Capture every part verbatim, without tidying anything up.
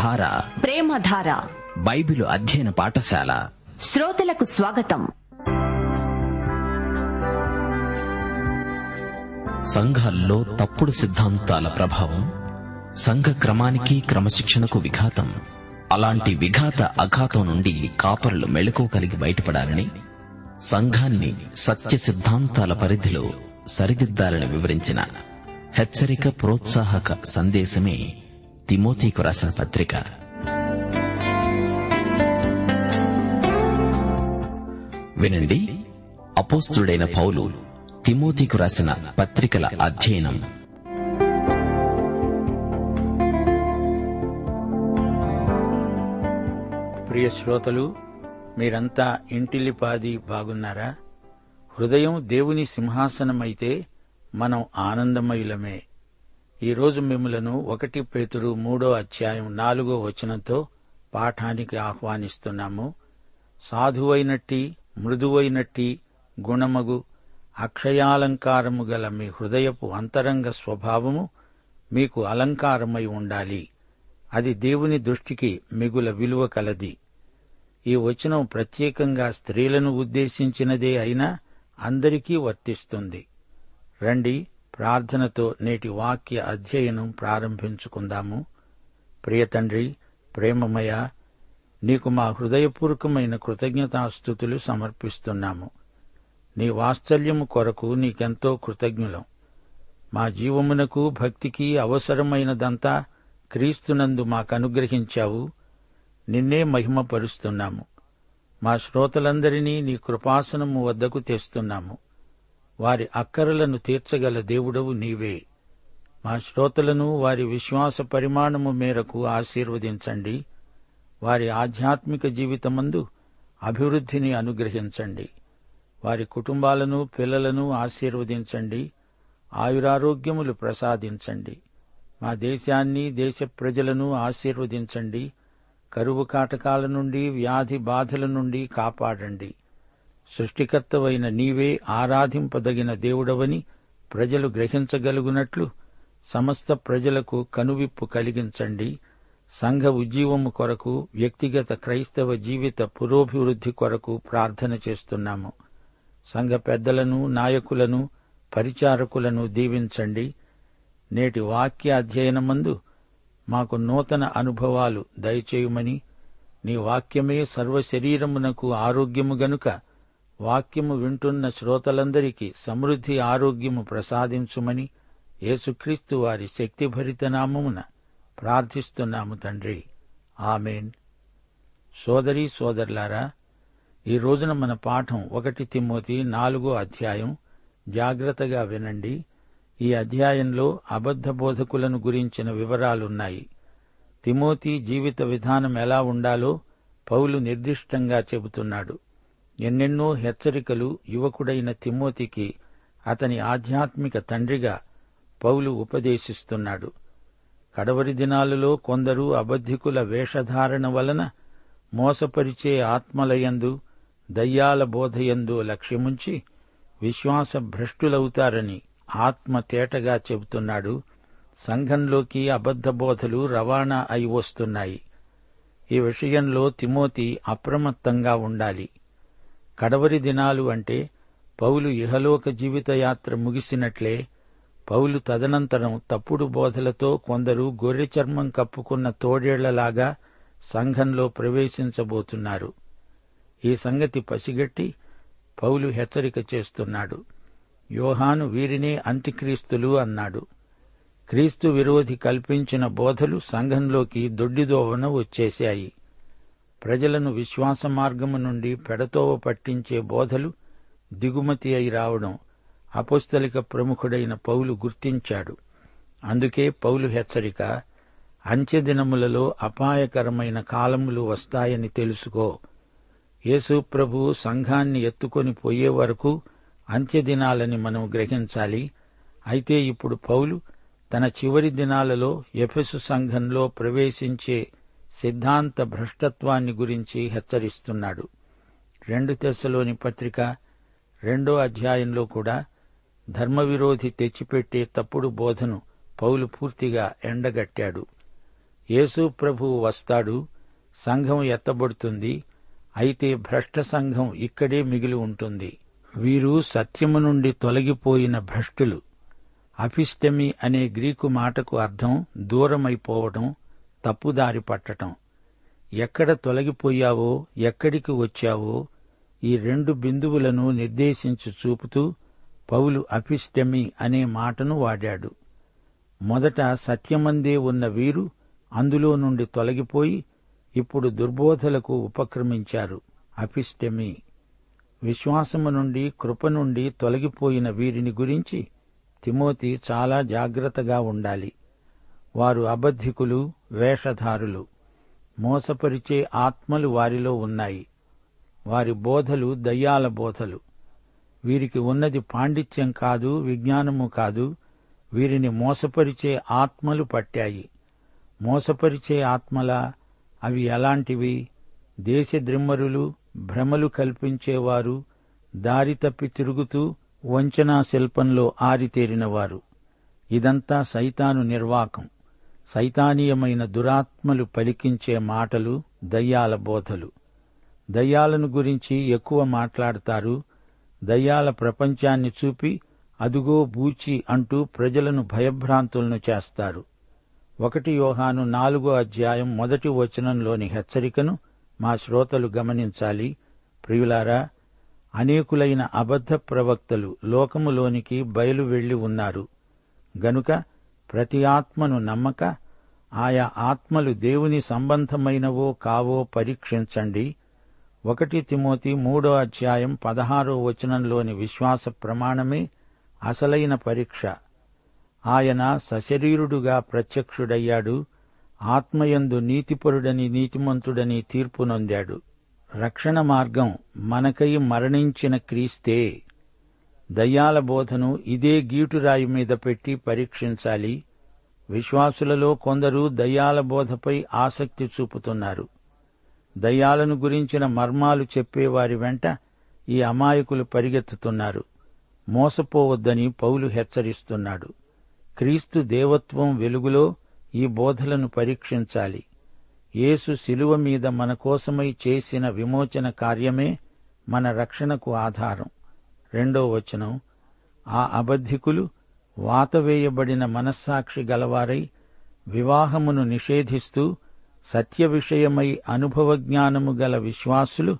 ధార, ప్రేమధార, బైబిలు అధ్యయన పాఠశాల శ్రోతలకు స్వాగతం. సంఘాల్లో తప్పుడు సిద్ధాంతాల ప్రభావం సంఘ క్రమానికి, క్రమశిక్షణకు విఘాతం. అలాంటి విఘాత అఘాతం నుండి కాపరులు మెళుకోగలిగి బయటపడాలని, సంఘాన్ని సత్య సిద్ధాంతాల పరిధిలో సరిదిద్దాలని వివరించిన హెచ్చరిక, ప్రోత్సాహక సందేశమే తిమోతికు రాసిన పత్రిక. వినండి, అపోస్తుడైన పౌలు తిమోతికు రాసిన పత్రికల అధ్యయనం. ప్రియ శ్రోతలు, మీరంతా ఇంటిల్లిపాది బాగున్నారా? హృదయం దేవుని సింహాసనమైతే మనం ఆనందమయులమే. ఈరోజు మిమ్ములను ఒకటి పేతురు మూడో అధ్యాయం నాలుగో వచనంతో పాఠానికి ఆహ్వానిస్తున్నాము. సాధువైనట్టి, మృదువైనట్టి గుణమగు అక్షయాలంకారము గల మీ హృదయపు అంతరంగ స్వభావము మీకు అలంకారమై ఉండాలి. అది దేవుని దృష్టికి మిగుల విలువ కలది. ఈ వచనం ప్రత్యేకంగా స్త్రీలను ఉద్దేశించినదే అయినా అందరికీ వర్తిస్తుంది. రండి, ప్రార్థనతో నేటి వాక్య అధ్యయనం ప్రారంభించుకుందాము. ప్రియతండ్రి, ప్రేమమయ, నీకు మా హృదయపూర్వకమైన కృతజ్ఞతాస్తుతులు సమర్పిస్తున్నాము. నీ వాత్సల్యము కొరకు నీకెంతో కృతజ్ఞులం. మా జీవమునకు, భక్తికి అవసరమైనదంతా క్రీస్తునందు మాకనుగ్రహించావు. నిన్నే మహిమపరుస్తున్నాము. మా శ్రోతలందరినీ నీ కృపాసనము వద్దకు తెస్తున్నాము. వారి అక్కరలను తీర్చగల దేవుడవు నీవే. మా శ్రోతలను వారి విశ్వాస పరిమాణము మేరకు ఆశీర్వదించండి. వారి ఆధ్యాత్మిక జీవితమందు అభివృద్ధిని అనుగ్రహించండి. వారి కుటుంబాలను, పిల్లలను ఆశీర్వదించండి. ఆయురారోగ్యములు ప్రసాదించండి. మా దేశాన్ని, దేశ ప్రజలను ఆశీర్వదించండి. కరువు కాటకాల నుండి, వ్యాధి బాధల నుండి కాపాడండి. సృష్టికర్తవైన నీవే ఆరాధింపదగిన దేవుడవని ప్రజలు గ్రహించగలుగునట్లు సమస్త ప్రజలకు కనువిప్పు కలిగించండి. సంఘ ఉజ్జీవము కొరకు, వ్యక్తిగత క్రైస్తవ జీవిత పురోభివృద్ధి కొరకు ప్రార్థన చేస్తున్నాము. సంఘ పెద్దలను, నాయకులను, పరిచారకులను దీవించండి. నేటి వాక్య అధ్యయనమందు మాకు నూతన అనుభవాలు దయచేయమని, నీ వాక్యమే సర్వశరీరమునకు ఆరోగ్యము గనుక వాక్యము వింటున్న శ్రోతలందరికీ సమృద్ధి ఆరోగ్యము ప్రసాదించుమని యేసుక్రీస్తు వారి శక్తిభరిత నామమున ప్రార్థిస్తున్నాము తండ్రి. ఆమెన్. సోదరీ సోదరులారా, ఈ రోజున మన పాఠం ఒకటి తిమోతి నాలుగో అధ్యాయం. జాగ్రత్తగా వినండి. ఈ అధ్యాయంలో అబద్ధ బోధకులను గురించిన వివరాలున్నాయి. తిమోతి జీవిత విధానం ఎలా ఉండాలో పౌలు నిర్దిష్టంగా చెబుతున్నాడు. ఎన్నెన్నో హెచ్చరికలు యువకుడైన తిమోతికి అతని ఆధ్యాత్మిక తండ్రిగా పౌలు ఉపదేశిస్తున్నాడు. కడవరి దినాలలో కొందరు అబద్ధికుల వేషధారణ వలన మోసపరిచే ఆత్మలయందు, దయ్యాల బోధయందు లక్ష్యముంచి విశ్వాస భ్రష్టులవుతారని ఆత్మ తేటగా చెబుతున్నాడు. సంఘంలోకి అబద్ధ బోధలు రవాణా అయి వస్తున్నాయి. ఈ విషయంలో తిమోతి అప్రమత్తంగా ఉండాలి. కడవరి దినాలు అంటే పౌలు ఇహలోక జీవితయాత్ర ముగిసినట్లే పౌలు తదనంతరం తప్పుడు బోధలతో కొందరు గొర్రె చర్మం కప్పుకున్న తోడేళ్లలాగా సంఘంలో ప్రవేశించబోతున్నారు. ఈ సంగతి పసిగట్టి పౌలు హెచ్చరిక చేస్తున్నాడు. యోహాను వీరినే అంతిక్రీస్తులు అన్నాడు. క్రీస్తు విరోధి కల్పించిన బోధలు సంఘంలోకి దొడ్డిదోవన వచ్చేశాయి. ప్రజలను విశ్వాస మార్గము నుండి పెడతోవ పట్టించే బోధలు దిగుమతి అయి రావడం అపోస్తలిక ప్రముఖుడైన పౌలు గుర్తించాడు. అందుకే పౌలు హెచ్చరిక, అంత్యదినములలో అపాయకరమైన కాలములు వస్తాయని తెలుసుకో. యేసు ప్రభు సంఘాన్ని ఎత్తుకొని పోయే వరకు అంత్యదినాలని మనం గ్రహించాలి. అయితే ఇప్పుడు పౌలు తన చివరి దినాలలో ఎఫెసు సంఘంలో ప్రవేశించే సిద్ధాంత భ్రష్టత్వాన్ని గురించి హెచ్చరిస్తున్నాడు. రెండు తెస్సలోని పత్రిక రెండో అధ్యాయంలో కూడా ధర్మవిరోధి తెచ్చిపెట్టే తప్పుడు బోధను పౌలు పూర్తిగా ఎండగట్టాడు. యేసు ప్రభువు వస్తాడు, సంఘం ఎత్తబడుతుంది. అయితే భ్రష్ట సంఘం ఇక్కడే మిగిలి ఉంటుంది. వీరు సత్యము నుండి తొలగిపోయిన భ్రష్టులు. అఫిష్టమి అనే గ్రీకు మాటకు అర్థం దూరమైపోవటం, తప్పుదారి పట్టటం. ఎక్కడ తొలగిపోయావో, ఎక్కడికి వచ్చావో ఈ రెండు బిందువులను నిర్దేశించి చూపుతూ పౌలు అఫిష్టమి అనే మాటను వాడాడు. మొదట సత్యమందే ఉన్న వీరు అందులో నుండి తొలగిపోయి ఇప్పుడు దుర్బోధలకు ఉపక్రమించారు. అఫిష్టమి విశ్వాసము నుండి, కృప నుండి తొలగిపోయిన వీరిని గురించి తిమోతి చాలా జాగ్రత్తగా ఉండాలి. వారు అబద్ధికులు, వేషధారులు, మోసపరిచే ఆత్మలు వారిలో ఉన్నాయి. వారి బోధలు దయ్యాల బోధలు. వీరికి ఉన్నది పాండిత్యం కాదు, విజ్ఞానము కాదు. వీరిని మోసపరిచే ఆత్మలు పట్టాయి. మోసపరిచే ఆత్మల అవి ఎలాంటివి? దేశద్రిమ్మరులు, భ్రమలు కల్పించేవారు, దారి తప్పి తిరుగుతూ వంచనా శిల్పంలో ఆరితేరినవారు. ఇదంతా సైతాను నిర్వాకం. సైతానీయమైన దురాత్మలు పలికించే మాటలు దయ్యాల బోధలు. దయ్యాలను గురించి ఎక్కువ మాట్లాడతారు. దయ్యాల ప్రపంచాన్ని చూపి అదుగో బూచి అంటూ ప్రజలను భయభ్రాంతులను చేస్తారు. ఒకటి యోహాను నాలుగో అధ్యాయం మొదటి వచనంలోని హెచ్చరికను మా శ్రోతలు గమనించాలి. ప్రియులారా, అనేకులైన అబద్ధ ప్రవక్తలు లోకములోనికి బయలు వెళ్లి ఉన్నారు. గనుక ప్రతి ఆత్మను నమ్మక ఆయా ఆత్మలు దేవుని సంబంధమైనవో కావో పరీక్షించండి. ఒకటి తిమోతి మూడో అధ్యాయం పదహారో వచనంలోని విశ్వాస ప్రమాణమే అసలైన పరీక్ష. ఆయన సశరీరుడుగా ప్రత్యక్షుడయ్యాడు. ఆత్మయందు నీతిపరుడని, నీతిమంతుడని తీర్పు నొందాడు. రక్షణ మార్గం మనకై మరణించిన క్రీస్తే. దయ్యాల బోధను ఇదే గీటురాయి మీద పెట్టి పరీక్షించాలి. విశ్వాసులలో కొందరు దయ్యాల బోధపై ఆసక్తి చూపుతున్నారు. దయ్యాలను గురించిన మర్మాలు చెప్పేవారి వెంట ఈ అమాయకులు పరిగెత్తుతున్నారు. మోసపోవద్దని పౌలు హెచ్చరిస్తున్నాడు. క్రీస్తు దేవత్వం వెలుగులో ఈ బోధలను పరీక్షించాలి. యేసు శిలువ మీద మన కోసమై చేసిన విమోచన కార్యమే మన రక్షణకు ఆధారం. రెండో వచనం, ఆ అబద్ధికులు వాతవేయబడిన మనస్సాక్షి గలవారై వివాహమును నిషేధిస్తూ సత్య విషయమై అనుభవజ్ఞానము గల విశ్వాసులు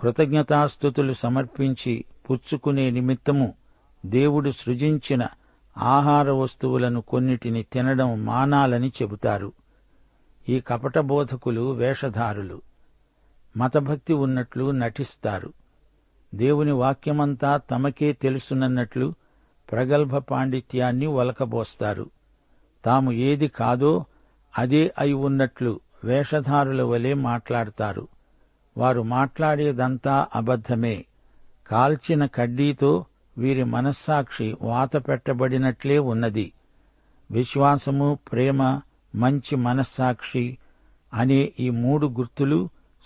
కృతజ్ఞతాస్తుతులు సమర్పించి పుచ్చుకునే నిమిత్తము దేవుడు సృజించిన ఆహార వస్తువులను కొన్నిటిని తినడం మానాలని చెబుతారు. ఈ కపట బోధకులు వేషధారులు. మతభక్తి ఉన్నట్లు నటిస్తారు. దేవుని వాక్యమంతా తమకే తెలుసునన్నట్లు ప్రగల్భ పాండిత్యాన్ని ఒలకబోస్తారు. తాము ఏది కాదో అదే అయి ఉన్నట్లు వేషధారుల వలె మాట్లాడతారు. వారు మాట్లాడేదంతా అబద్ధమే. కాల్చిన కడ్డీతో వీరి మనస్సాక్షి వాత పెట్టబడినట్లే ఉన్నది. విశ్వాసము, ప్రేమ, మంచి మనస్సాక్షి అనే ఈ మూడు గుర్తులు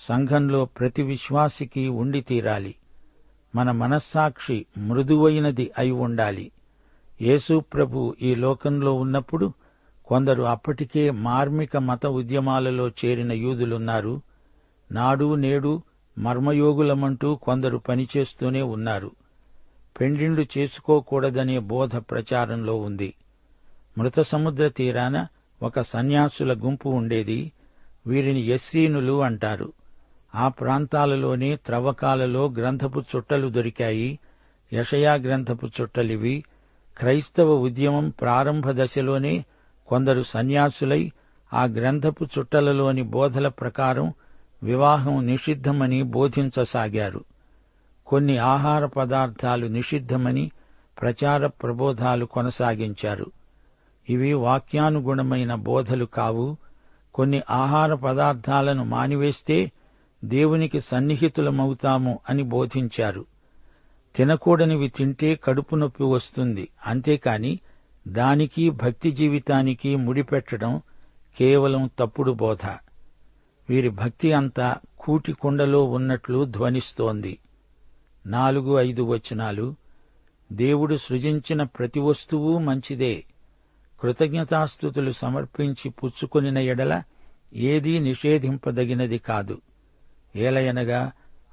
సంఘంలో ప్రతి విశ్వాసికి ఉండి తీరాలి. మన మనస్సాక్షి మృదువైనది అయి ఉండాలి. యేసు ప్రభు ఈ లోకంలో ఉన్నప్పుడు కొందరు అప్పటికే మార్మిక మత ఉద్యమాలలో చేరిన యూదులున్నారు. నాడు నేడు మర్మయోగులమంటూ కొందరు పనిచేస్తూనే ఉన్నారు. పెండ్లిండు చేసుకోకూడదనే బోధ ప్రచారంలో ఉంది. మృత సముద్ర తీరాన ఒక సన్యాసుల గుంపు ఉండేది. వీరిని ఎస్సీనులు అంటారు. ఆ ప్రాంతాలలోనే త్రవ్వకాలలో గ్రంథపు చుట్టలు దొరికాయి. యెషయా గ్రంథపు చుట్టలివి. క్రైస్తవ ఉద్యమం ప్రారంభ దశలోనే కొందరు సన్యాసులై ఆ గ్రంథపు చుట్టలలోని బోధల ప్రకారం వివాహం నిషిద్ధమని బోధించసాగారు. కొన్ని ఆహార పదార్థాలు నిషిద్ధమని ప్రచార ప్రబోధాలు కొనసాగించారు. ఇవి వాక్యానుగుణమైన బోధలు కావు. కొన్ని ఆహార పదార్థాలను మానివేస్తే దేవునికి సన్నిహితులమవుతాము అని బోధించారు. తినకూడనివి తింటే కడుపు నొప్పి వస్తుంది, అంతేకాని దానికి భక్తి జీవితానికి ముడిపెట్టడం కేవలం తప్పుడు బోధ. వీరి భక్తి అంతా కూటి కుండలో ఉన్నట్లు ధ్వనిస్తోంది. నాలుగు ఐదు వచనాలు, దేవుడు సృజించిన ప్రతి వస్తువు మంచిదే. కృతజ్ఞతాస్తుతులు సమర్పించి పుచ్చుకొనిన ఎడల ఏదీ నిషేధింపదగినది కాదు. ఏలయనగా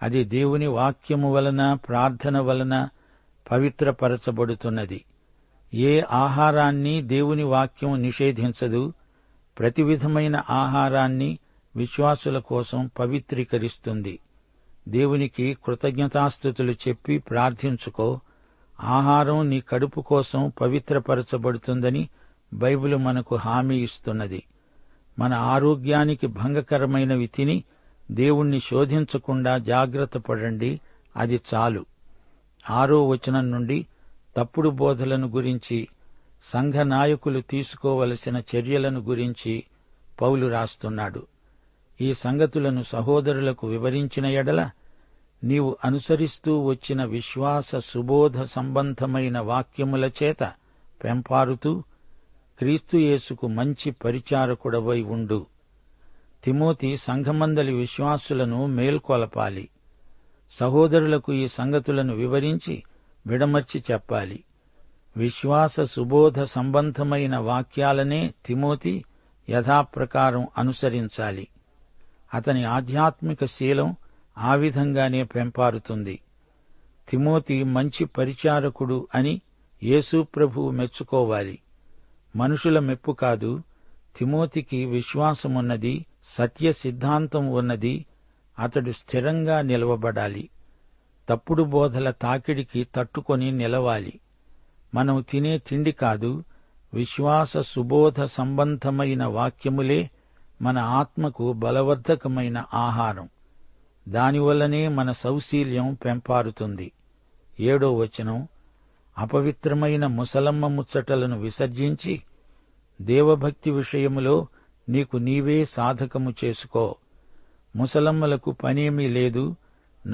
అది దేవుని వాక్యము వలన, ప్రార్థన వలన పవిత్రపరచబడుతున్నది. ఏ ఆహారాన్ని దేవుని వాక్యం నిషేధించదు. ప్రతి విధమైన ఆహారాన్ని విశ్వాసుల కోసం పవిత్రీకరిస్తుంది. దేవునికి కృతజ్ఞతాస్తుతులు చెప్పి ప్రార్థించుకో. ఆహారం నీ కడుపు కోసం పవిత్రపరచబడుతుందని బైబిల్ మనకు హామీ ఇస్తున్నది. మన ఆరోగ్యానికి భంగకరమైనవి తిని దేవుణ్ణి శోధించకుండా జాగ్రత్త పడండి, అది చాలు. ఆరో వచనం నుండి తప్పుడు బోధలను గురించి, సంఘ నాయకులు తీసుకోవలసిన చర్యలను గురించి పౌలు రాస్తున్నాడు. ఈ సంగతులను సహోదరులకు వివరించిన ఎడల నీవు అనుసరిస్తూ వచ్చిన విశ్వాస సుబోధ సంబంధమైన వాక్యముల చేత పెంపారుతూ క్రీస్తుయేసుకు మంచి పరిచారకుడవై ఉండు. తిమోతి సంఘమందలి విశ్వాసులను మేల్కొలపాలి. సహోదరులకు ఈ సంగతులను వివరించి విడమర్చి చెప్పాలి. విశ్వాస సుబోధ సంబంధమైన వాక్యాలనే తిమోతి యథాప్రకారం అనుసరించాలి. అతని ఆధ్యాత్మిక శీలం ఆ విధంగానే పెంపారుతుంది. తిమోతి మంచి పరిచారకుడు అని యేసు ప్రభువు మెచ్చుకోవాలి. మనుషుల మెప్పు కాదు. తిమోతికి విశ్వాసమున్నది, సత్య సిద్ధాంతం ఉన్నది. అతడు స్థిరంగా నిలవబడాలి. తప్పుడు బోధల తాకిడికి తట్టుకొని నిలవాలి. మనం తినే తిండి కాదు, విశ్వాస సుబోధ సంబంధమైన వాక్యములే మన ఆత్మకు బలవర్ధకమైన ఆహారం. దానివల్లనే మన సౌశీల్యం పెంపారుతుంది. ఏడో వచనం, అపవిత్రమైన ముసలమ్మ ముచ్చటలను విసర్జించి దేవభక్తి విషయములో నీకు నీవే సాధకము చేసుకో. ముసలమ్మలకు పనేమీ లేదు.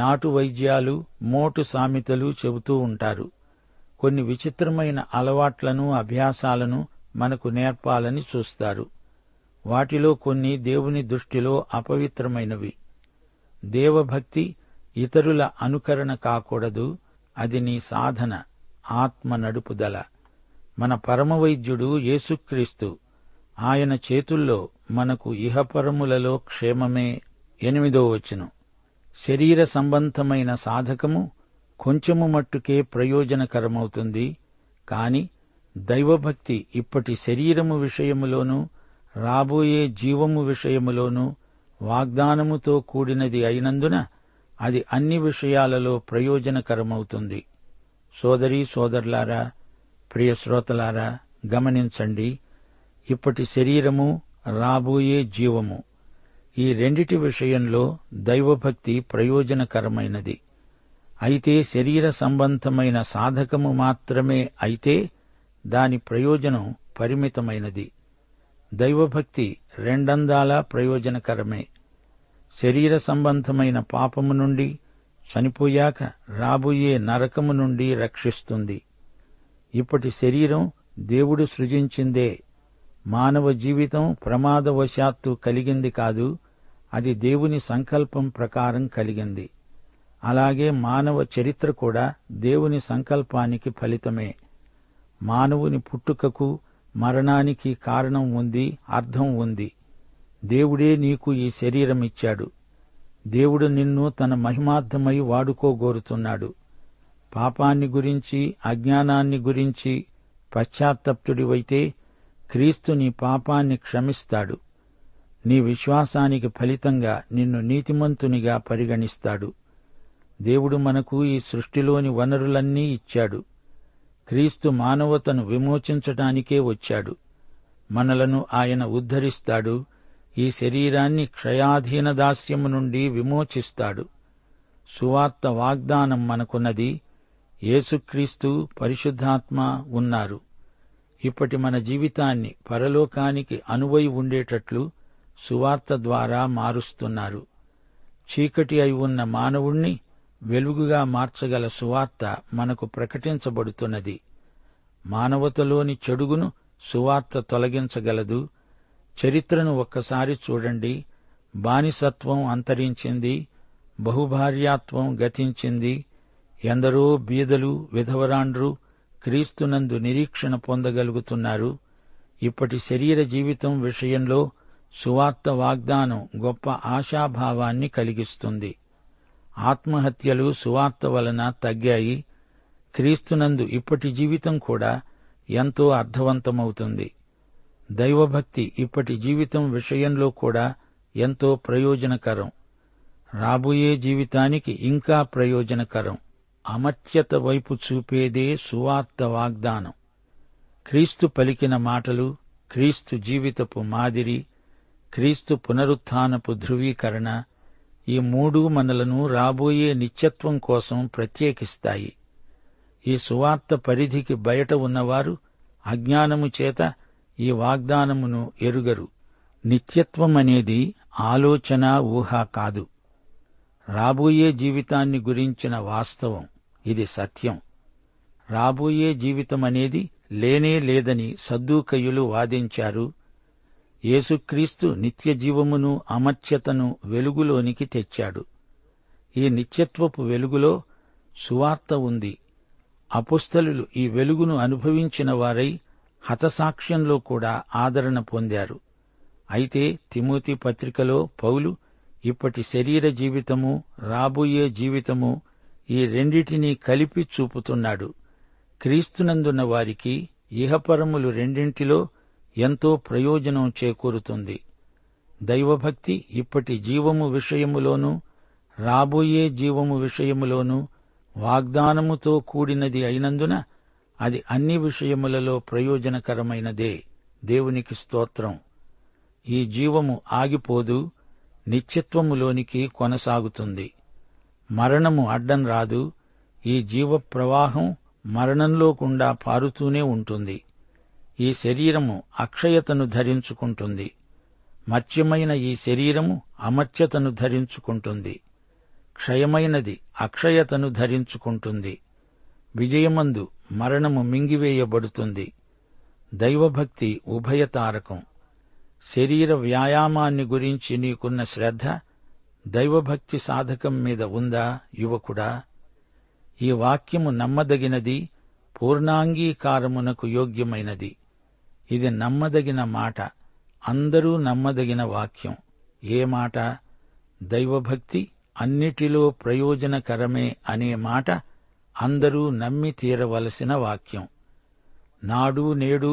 నాటు వైద్యాలు, మోటు సామెతలు చెబుతూ ఉంటారు. కొన్ని విచిత్రమైన అలవాట్లను, అభ్యాసాలను మనకు నేర్పాలని చూస్తారు. వాటిలో కొన్ని దేవుని దృష్టిలో అపవిత్రమైనవి. దేవభక్తి ఇతరుల అనుకరణ కాకూడదు. అది నీ సాధన, ఆత్మ నడుపుదల. మన పరమవైద్యుడు యేసుక్రీస్తు, ఆయన చేతుల్లో మనకు ఇహపరములలో క్షేమమే. ఎనిమిదో వచనం, శరీర సంబంధమైన సాధకము కొంచెము మట్టుకే ప్రయోజనకరమవుతుంది. కాని దైవభక్తి ఇప్పటి శరీరము విషయములోనూ, రాబోయే జీవము విషయములోనూ వాగ్దానముతో కూడినది అయినందున అది అన్ని విషయాలలో ప్రయోజనకరమవుతుంది. సోదరీ సోదరులారా, ప్రియ శ్రోతలారా, గమనించండి. ఇప్పటి శరీరము, రాబోయే జీవము, ఈ రెండిటి విషయంలో దైవభక్తి ప్రయోజనకరమైనది. అయితే శరీర సంబంధమైన సాధకము మాత్రమే అయితే దాని ప్రయోజనం పరిమితమైనది. దైవభక్తి రెండందాలా ప్రయోజనకరమే. శరీర సంబంధమైన పాపము నుండి, చనిపోయాక రాబోయే నరకము నుండి రక్షిస్తుంది. ఇప్పటి శరీరం దేవుడు సృజించిందే. మానవ జీవితం ప్రమాదవశాత్తు కలిగింది కాదు, అది దేవుని సంకల్పం ప్రకారం కలిగింది. అలాగే మానవ చరిత్ర కూడా దేవుని సంకల్పానికి ఫలితమే. మానవుని పుట్టుకకు, మరణానికి కారణం ఉంది, అర్థం ఉంది. దేవుడే నీకు ఈ శరీరమిచ్చాడు. దేవుడు నిన్ను తన మహిమార్థమై వాడుకోగోరుతున్నాడు. పాపాన్ని గురించి, అజ్ఞానాన్ని గురించి పశ్చాత్తప్తుడివైతే క్రీస్తు నీ పాపాన్ని క్షమిస్తాడు. నీ విశ్వాసానికి ఫలితంగా నిన్ను నీతిమంతునిగా పరిగణిస్తాడు. దేవుడు మనకు ఈ సృష్టిలోని వనరులన్నీ ఇచ్చాడు. క్రీస్తు మానవతను విమోచించటానికే వచ్చాడు. మనలను ఆయన ఉద్ధరిస్తాడు. ఈ శరీరాన్ని క్షయాధీన దాస్యము నుండి విమోచిస్తాడు. సువార్త వాగ్దానం మనకున్నది. యేసుక్రీస్తు, పరిశుద్ధాత్మ ఉన్నారు. ఇప్పటి మన జీవితాన్ని పరలోకానికి అనువై ఉండేటట్లు సువార్త ద్వారా మారుస్తున్నారు. చీకటి అయి ఉన్న మానవుణ్ణి వెలుగుగా మార్చగల సువార్త మనకు ప్రకటించబడుతున్నది. మానవతలోని చెడుగును సువార్త తొలగించగలదు. చరిత్రను ఒక్కసారి చూడండి. బానిసత్వం అంతరించింది, బహుభార్యాత్వం గతించింది. ఎందరో బీదలు, విధవరాండ్రు క్రీస్తునందు నిరీక్షణ పొందగలుగుతున్నారు. ఇప్పటి శరీర జీవితం విషయంలో సువార్త వాగ్దానం గొప్ప ఆశాభావాన్ని కలిగిస్తుంది. ఆత్మహత్యలు సువార్త వలన తగ్గాయి. క్రీస్తునందు ఇప్పటి జీవితం కూడా ఎంతో అర్థవంతమవుతుంది. దైవభక్తి ఇప్పటి జీవితం విషయంలో కూడా ఎంతో ప్రయోజనకరం, రాబోయే జీవితానికి ఇంకా ప్రయోజనకరం. అమర్త్యత వైపు చూపేదే సువార్త వాగ్దానం. క్రీస్తు పలికిన మాటలు, క్రీస్తు జీవితపు మాదిరి, క్రీస్తు పునరుత్థానపు ధృవీకరణ, ఈ మూడు మనలను రాబోయే నిత్యత్వం కోసం ప్రత్యేకిస్తాయి. ఈ సువార్త పరిధికి బయట ఉన్నవారు అజ్ఞానము చేత ఈ వాగ్దానమును ఎరుగరు. నిత్యత్వం అనేది ఆలోచన, ఊహ కాదు, రాబోయే జీవితాన్ని గురించిన వాస్తవం. ఇది సత్యం. రాబోయే జీవితమనేది లేనే లేదని సద్దూకయ్యులు వాదించారు. యేసుక్రీస్తు నిత్యజీవమును, అమర్త్యతను వెలుగులోనికి తెచ్చాడు. ఈ నిత్యత్వపు వెలుగులో సువార్త ఉంది. అపొస్తలులు ఈ వెలుగును అనుభవించిన వారై హతసాక్ష్యంలో కూడా ఆదరణ పొందారు. అయితే తిమోతి పత్రికలో పౌలు ఇప్పటి శరీర జీవితము, రాబోయే జీవితము, ఈ రెండిటినీ కలిపి చూపుతున్నాడు. క్రీస్తునందున్న వారికి ఇహపరములు రెండింటిలో ఎంతో ప్రయోజనం చేకూరుతుంది. దైవభక్తి ఇప్పటి జీవము విషయములోనూ, రాబోయే జీవము విషయములోనూ వాగ్దానముతో కూడినది అయినందున అది అన్ని విషయములలో ప్రయోజనకరమైనదే. దేవునికి స్తోత్రం. ఈ జీవము ఆగిపోదు, నిత్యత్వములోనికి కొనసాగుతుంది. మరణము అడ్డం రాదు. ఈ జీవ ప్రవాహం మరణంలోకుండా పారుతూనే ఉంటుంది. ఈ శరీరము అక్షయతను ధరించుకుంటుంది. మర్త్యమైన ఈ శరీరము అమర్త్యతను ధరించుకుంటుంది. క్షయమైనది అక్షయతను ధరించుకుంటుంది. విజయమందు మరణము మింగివేయబడుతుంది. దైవభక్తి ఉభయతారకం. శరీర వ్యాయామాన్ని గురించి నీకున్న శ్రద్ధ దైవభక్తి సాధకం మీద ఉందా యువకుడా? ఈ వాక్యము నమ్మదగినది, పూర్ణాంగీకారమునకు యోగ్యమైనది. ఇది నమ్మదగిన మాట, అందరూ నమ్మదగిన వాక్యం. ఏ మాట? దైవభక్తి అన్నిటిలో ప్రయోజనకరమే అనే మాట అందరూ నమ్మి తీరవలసిన వాక్యం. నాడు నేడు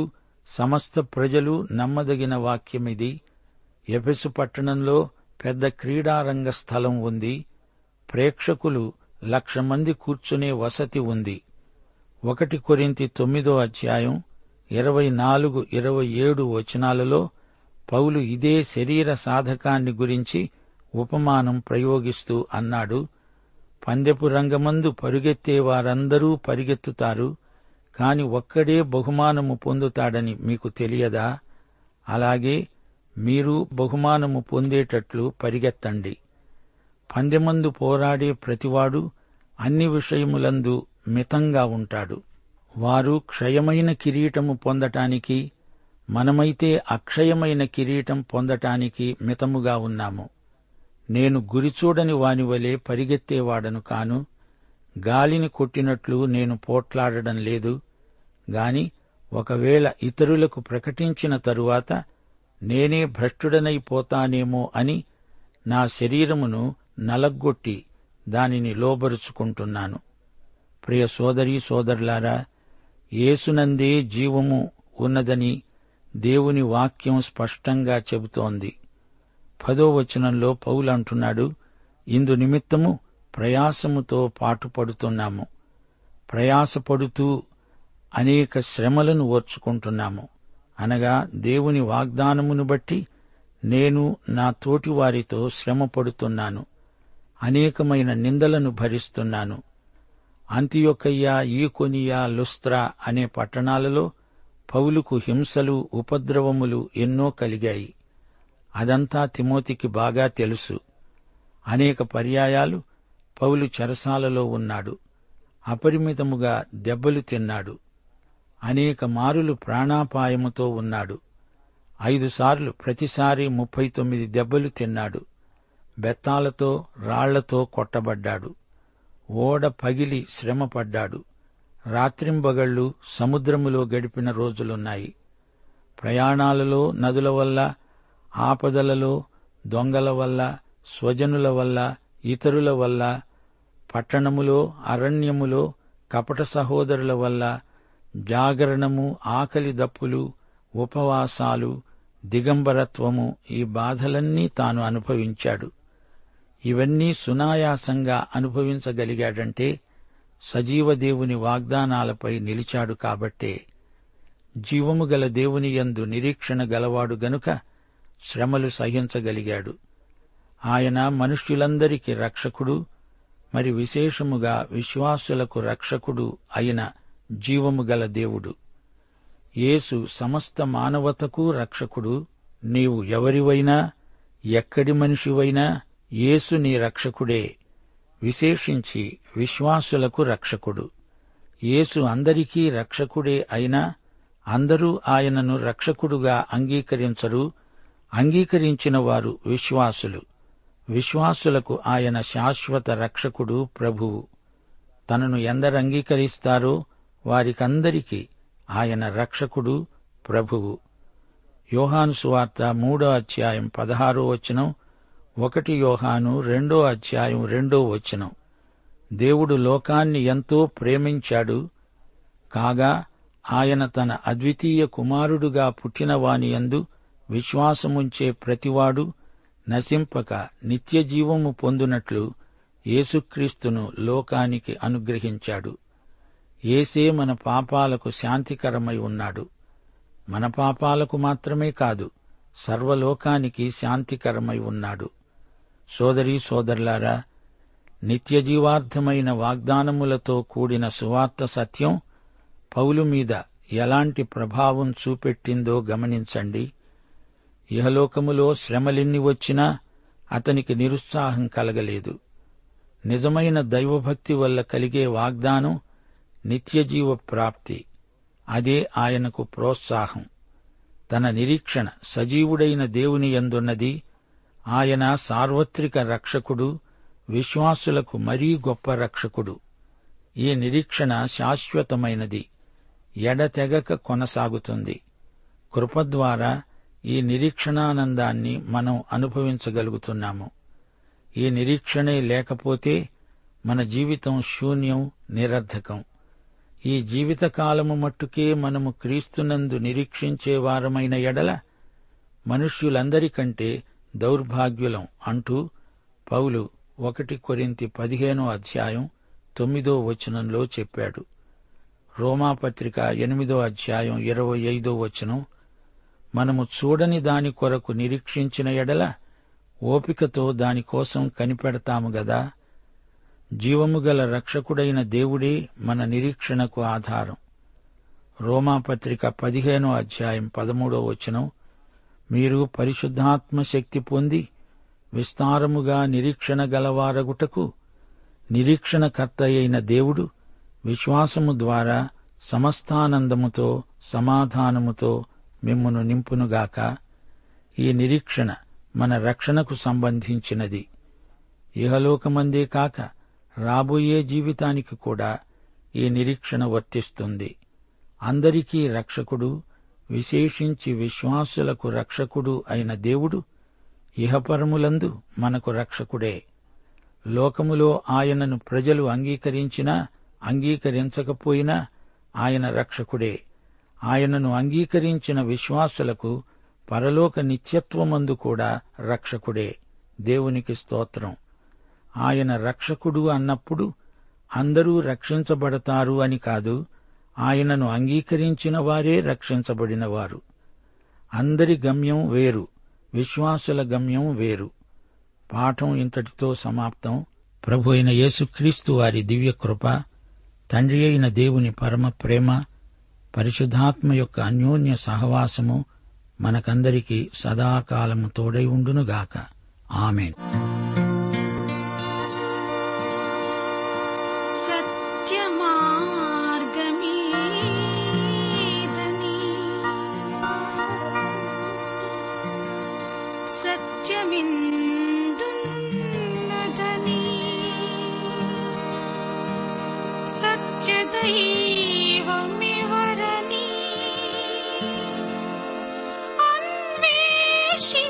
సమస్త ప్రజలు నమ్మదగిన వాక్యమిది. ఎఫెసు పట్టణంలో పెద్ద క్రీడారంగ స్థలం ఉంది. ప్రేక్షకులు లక్ష మంది కూర్చునే వసతి ఉంది. ఒకటి కొరింథీ తొమ్మిదో అధ్యాయం ఇరవై నాలుగు ఇరవై ఏడు వచనాలలో పౌలు ఇదే శరీర సాధకాన్ని గురించి ఉపమానం ప్రయోగిస్తూ అన్నాడు, పందెపు రంగమందు పరుగెత్తే వారందరూ పరిగెత్తుతారు, కాని ఒక్కడే బహుమానము పొందుతాడని మీకు తెలియదా? అలాగే మీరు బహుమానము పొందేటట్లు పరిగెత్తండి. పందెమందు పోరాడే ప్రతివాడు అన్ని విషయములందు మితంగా ఉంటాడు. వారు క్షయమైన కిరీటము పొందటానికి, మనమైతే అక్షయమైన కిరీటం పొందటానికి మితముగా ఉన్నాము. నేను గురిచూడని వానివలే పరిగెత్తేవాడను కాను, గాలిని కొట్టినట్లు నేను పోట్లాడడం లేదు. గాని ఒకవేళ ఇతరులకు ప్రకటించిన తరువాత నేనే భ్రష్టుడనైపోతానేమో అని నా శరీరమును నలగొట్టి దానిని లోబరుచుకుంటున్నాను. ప్రియ సోదరీ సోదరులారా, యేసునందే జీవము ఉన్నదని దేవుని వాక్యం స్పష్టంగా చెబుతోంది. పదో వచనంలో పౌలు అంటున్నాడు, ఇందు నిమిత్తము ప్రయాసముతో పాటుపడుతున్నాము, ప్రయాసపడుతూ అనేక శ్రమలను ఓర్చుకుంటున్నాము. అనగా దేవుని వాగ్దానమును బట్టి నేను నా తోటివారితో శ్రమ పడుతున్నాను, అనేకమైన నిందలను భరిస్తున్నాను. అంతియొకయ్య, ఈకొనియ, లుస్త్రా అనే పట్టణాలలో పౌలుకు హింసలు, ఉపద్రవములు ఎన్నో కలిగాయి. అదంతా తిమోతికి బాగా తెలుసు. అనేక పర్యాయాలు పౌలు చెరసాలలో ఉన్నాడు. అపరిమితముగా దెబ్బలు తిన్నాడు. అనేక మారులు ప్రాణాపాయముతో ఉన్నాడు. ఐదుసార్లు, ప్రతిసారి ముప్పై తొమ్మిది దెబ్బలు తిన్నాడు. బెత్తాలతో, రాళ్లతో కొట్టబడ్డాడు. ఓడ పగిలి శ్రమపడ్డాడు. రాత్రింబగళ్లు సముద్రములో గడిపిన రోజులున్నాయి. ప్రయాణాలలో, నదుల వల్ల, ఆపదలలో, దొంగల వల్ల, స్వజనుల వల్ల, ఇతరుల వల్ల, పట్టణములో, అరణ్యములో కపట సహోదరుల వల్ల జాగరణము, ఆకలి దప్పులు, ఉపవాసాలు, దిగంబరత్వము, ఈ బాధలన్నీ తాను అనుభవించాడు. ఇవన్నీ సునాయాసంగా అనుభవించగలిగాడంటే సజీవ దేవుని వాగ్దానాలపై నిలిచాడు కాబట్టే. జీవము గల దేవుని యందు నిరీక్షణ గలవాడు గనుక శ్రమలు సహించగలిగాడు. ఆయన మనుష్యులందరికీ రక్షకుడు, మరి విశేషముగా విశ్వాసులకు రక్షకుడు అయిన జీవము గల దేవుడు. యేసు సమస్త మానవతకు రక్షకుడు. నీవు ఎవరివైనా, ఎక్కడి మనిషివైనా యేసు నీ రక్షకుడే, విశేషించి విశ్వాసులకు రక్షకుడు. యేసు అందరికీ రక్షకుడే అయినా అందరూ ఆయనను రక్షకుడుగా అంగీకరించరు. అంగీకరించిన వారు విశ్వాసులు. విశ్వాసులకు ఆయన శాశ్వత రక్షకుడు, ప్రభువు. తనను ఎందరు అంగీకరిస్తారో వారికందరికీ ఆయన రక్షకుడు, ప్రభువు. యోహాను సువార్త మూడో అధ్యాయం పదహారో వచనం, ఒకటి యోహాను రెండో అధ్యాయం రెండో వచనం. దేవుడు లోకాన్ని ఎంతో ప్రేమించాడు, కాగా ఆయన తన అద్వితీయ కుమారుడుగా పుట్టినవానియందు విశ్వాసముంచే ప్రతివాడు నశింపక నిత్యజీవము పొందునట్లు యేసుక్రీస్తును లోకానికి అనుగ్రహించాడు. యేసే మన పాపాలకు శాంతికరమై ఉన్నాడు. మన పాపాలకు మాత్రమే కాదు, సర్వలోకానికి శాంతికరమై ఉన్నాడు. సోదరీ సోదరులారా, నిత్యజీవార్థమైన వాగ్దానములతో కూడిన సువార్త సత్యం పౌలు మీద ఎలాంటి ప్రభావం చూపెట్టిందో గమనించండి. ఇహలోకములో శ్రమలెన్ని వచ్చినా అతనికి నిరుత్సాహం కలగలేదు. నిజమైన దైవభక్తి వల్ల కలిగే వాగ్దానం నిత్యజీవ ప్రాప్తి. అదే ఆయనకు ప్రోత్సాహం. తన నిరీక్షణ సజీవుడైన దేవుని యందున్నది. ఆయన సార్వత్రిక రక్షకుడు, విశ్వాసులకు మరీ గొప్ప రక్షకుడు. ఈ నిరీక్షణ శాశ్వతమైనది, ఎడతెగక కొనసాగుతుంది. కృప ద్వారా ఈ నిరీక్షణానందాన్ని మనం అనుభవించగలుగుతున్నాము. ఈ నిరీక్షణే లేకపోతే మన జీవితం శూన్యం, నిరర్థకం. ఈ జీవితకాలము మట్టుకే మనము క్రీస్తునందు నిరీక్షించేవారమైన ఎడల మనుష్యులందరికంటే దౌర్భాగ్యులం అంటూ పౌలు ఒకటి కొరింథీ పదిహేనో అధ్యాయం తొమ్మిదో వచనంలో చెప్పాడు. రోమాపత్రిక ఎనిమిదో అధ్యాయం ఇరవై ఐదో వచనం, మనము చూడని దాని కొరకు నిరీక్షించిన ఎడల ఓపికతో దానికోసం కనిపెడతాము గదా. జీవముగల రక్షకుడైన దేవుడే మన నిరీక్షణకు ఆధారం. రోమాపత్రిక పదిహేనో అధ్యాయం పదమూడో వచనం, మీరు పరిశుద్ధాత్మ శక్తి పొంది విస్తారముగా నిరీక్షణ గలవారగుటకు నిరీక్షణకర్త అయిన దేవుడు విశ్వాసము ద్వారా సమస్తానందముతో సమాధానముతో మిమ్మును నింపునుగాక. ఈ నిరీక్షణ మన రక్షణకు సంబంధించినది. ఇహలోకమందే కాక రాబోయే జీవితానికి కూడా ఈ నిరీక్షణ వర్తిస్తుంది. అందరికీ రక్షకుడు, విశేషించి విశ్వాసులకు రక్షకుడు అయిన దేవుడు ఇహపరములందు మనకు రక్షకుడే. లోకములో ఆయనను ప్రజలు అంగీకరించినా అంగీకరించకపోయినా ఆయన రక్షకుడే. ఆయనను అంగీకరించిన విశ్వాసులకు పరలోక నిత్యత్వమందు కూడా రక్షకుడే. దేవునికి స్తోత్రం. ఆయన రక్షకుడు అన్నప్పుడు అందరూ రక్షించబడతారు అని కాదు, ఆయనను అంగీకరించిన వారే రక్షించబడినవారు. అందరి గమ్యం వేరు, విశ్వాసుల గమ్యం వేరు. పాఠం ఇంతటితో సమాప్తం. ప్రభు అయిన యేసుక్రీస్తు వారి దివ్య కృప, తండ్రి అయిన దేవుని పరమ ప్రేమ, పరిశుద్ధాత్మ యొక్క అన్యోన్య సహవాసము మనకందరికీ సదాకాలము తోడై ఉండునుగాక. ఆమేన్. She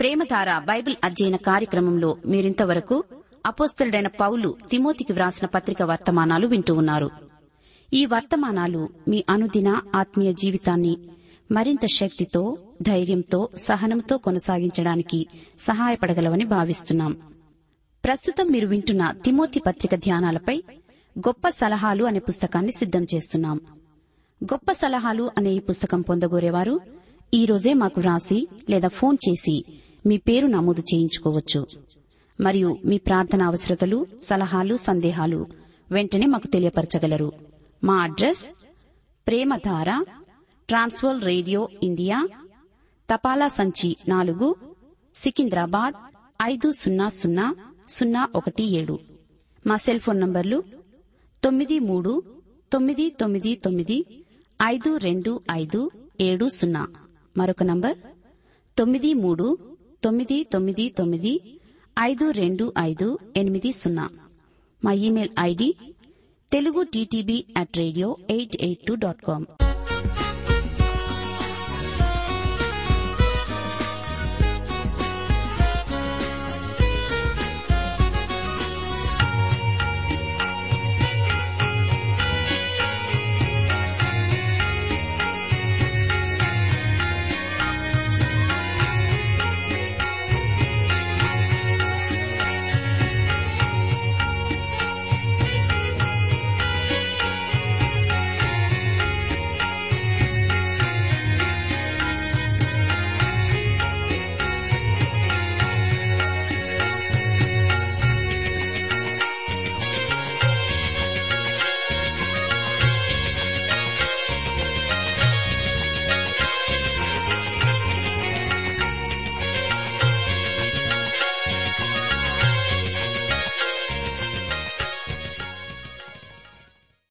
ప్రేమధార బైబిల్ అధ్యయన కార్యక్రమంలో మీరింతవరకు అపోస్తలుడైన పౌలు తిమోతికి వ్రాసిన పత్రిక వర్తమానాలు వింటూ ఉన్నారు. ఈ వర్తమానాలు మీ అనుదిన ఆత్మీయ జీవితాన్ని మరింత శక్తితో, ధైర్యంతో, సహనంతో కొనసాగించడానికి సహాయపడగలవని భావిస్తున్నాం. ప్రస్తుతం మీరు వింటున్న తిమోతి పత్రిక ధ్యానాలపై గొప్ప సలహాలు అనే పుస్తకాన్ని సిద్దం చేస్తున్నాం. గొప్ప సలహాలు అనే ఈ పుస్తకం పొందగోరేవారు ఈ రోజే మాకు వ్రాసి లేదా ఫోన్ చేసి మీ పేరు నమోదు చేయించుకోవచ్చు. మరియు మీ ప్రార్థన అవసరతలు, సలహాలు, సందేహాలు వెంటనే మాకు తెలియపరచగలరు. మా address Premadhara, Trans World radio India, తపాలా సంచి నాలుగు, సికింద్రాబాద్ ఐదు సున్నా సున్నా సున్నా ఒకటి ఏడు. మా సెల్ ఫోన్ నంబర్లు తొమ్మిది మూడు తొమ్మిది తొమ్మిది తొమ్మిది ఐదు రెండు ఐదు ఏడు సున్నా. మరొక నంబర్ తొమ్మిది మూడు తొమ్మిది తొమ్మిది తొమ్మిది ఐదు రెండు ఐదు ఎనిమిది సున్నా. మా email ID Telugu TTB at radio eight eight two dot com.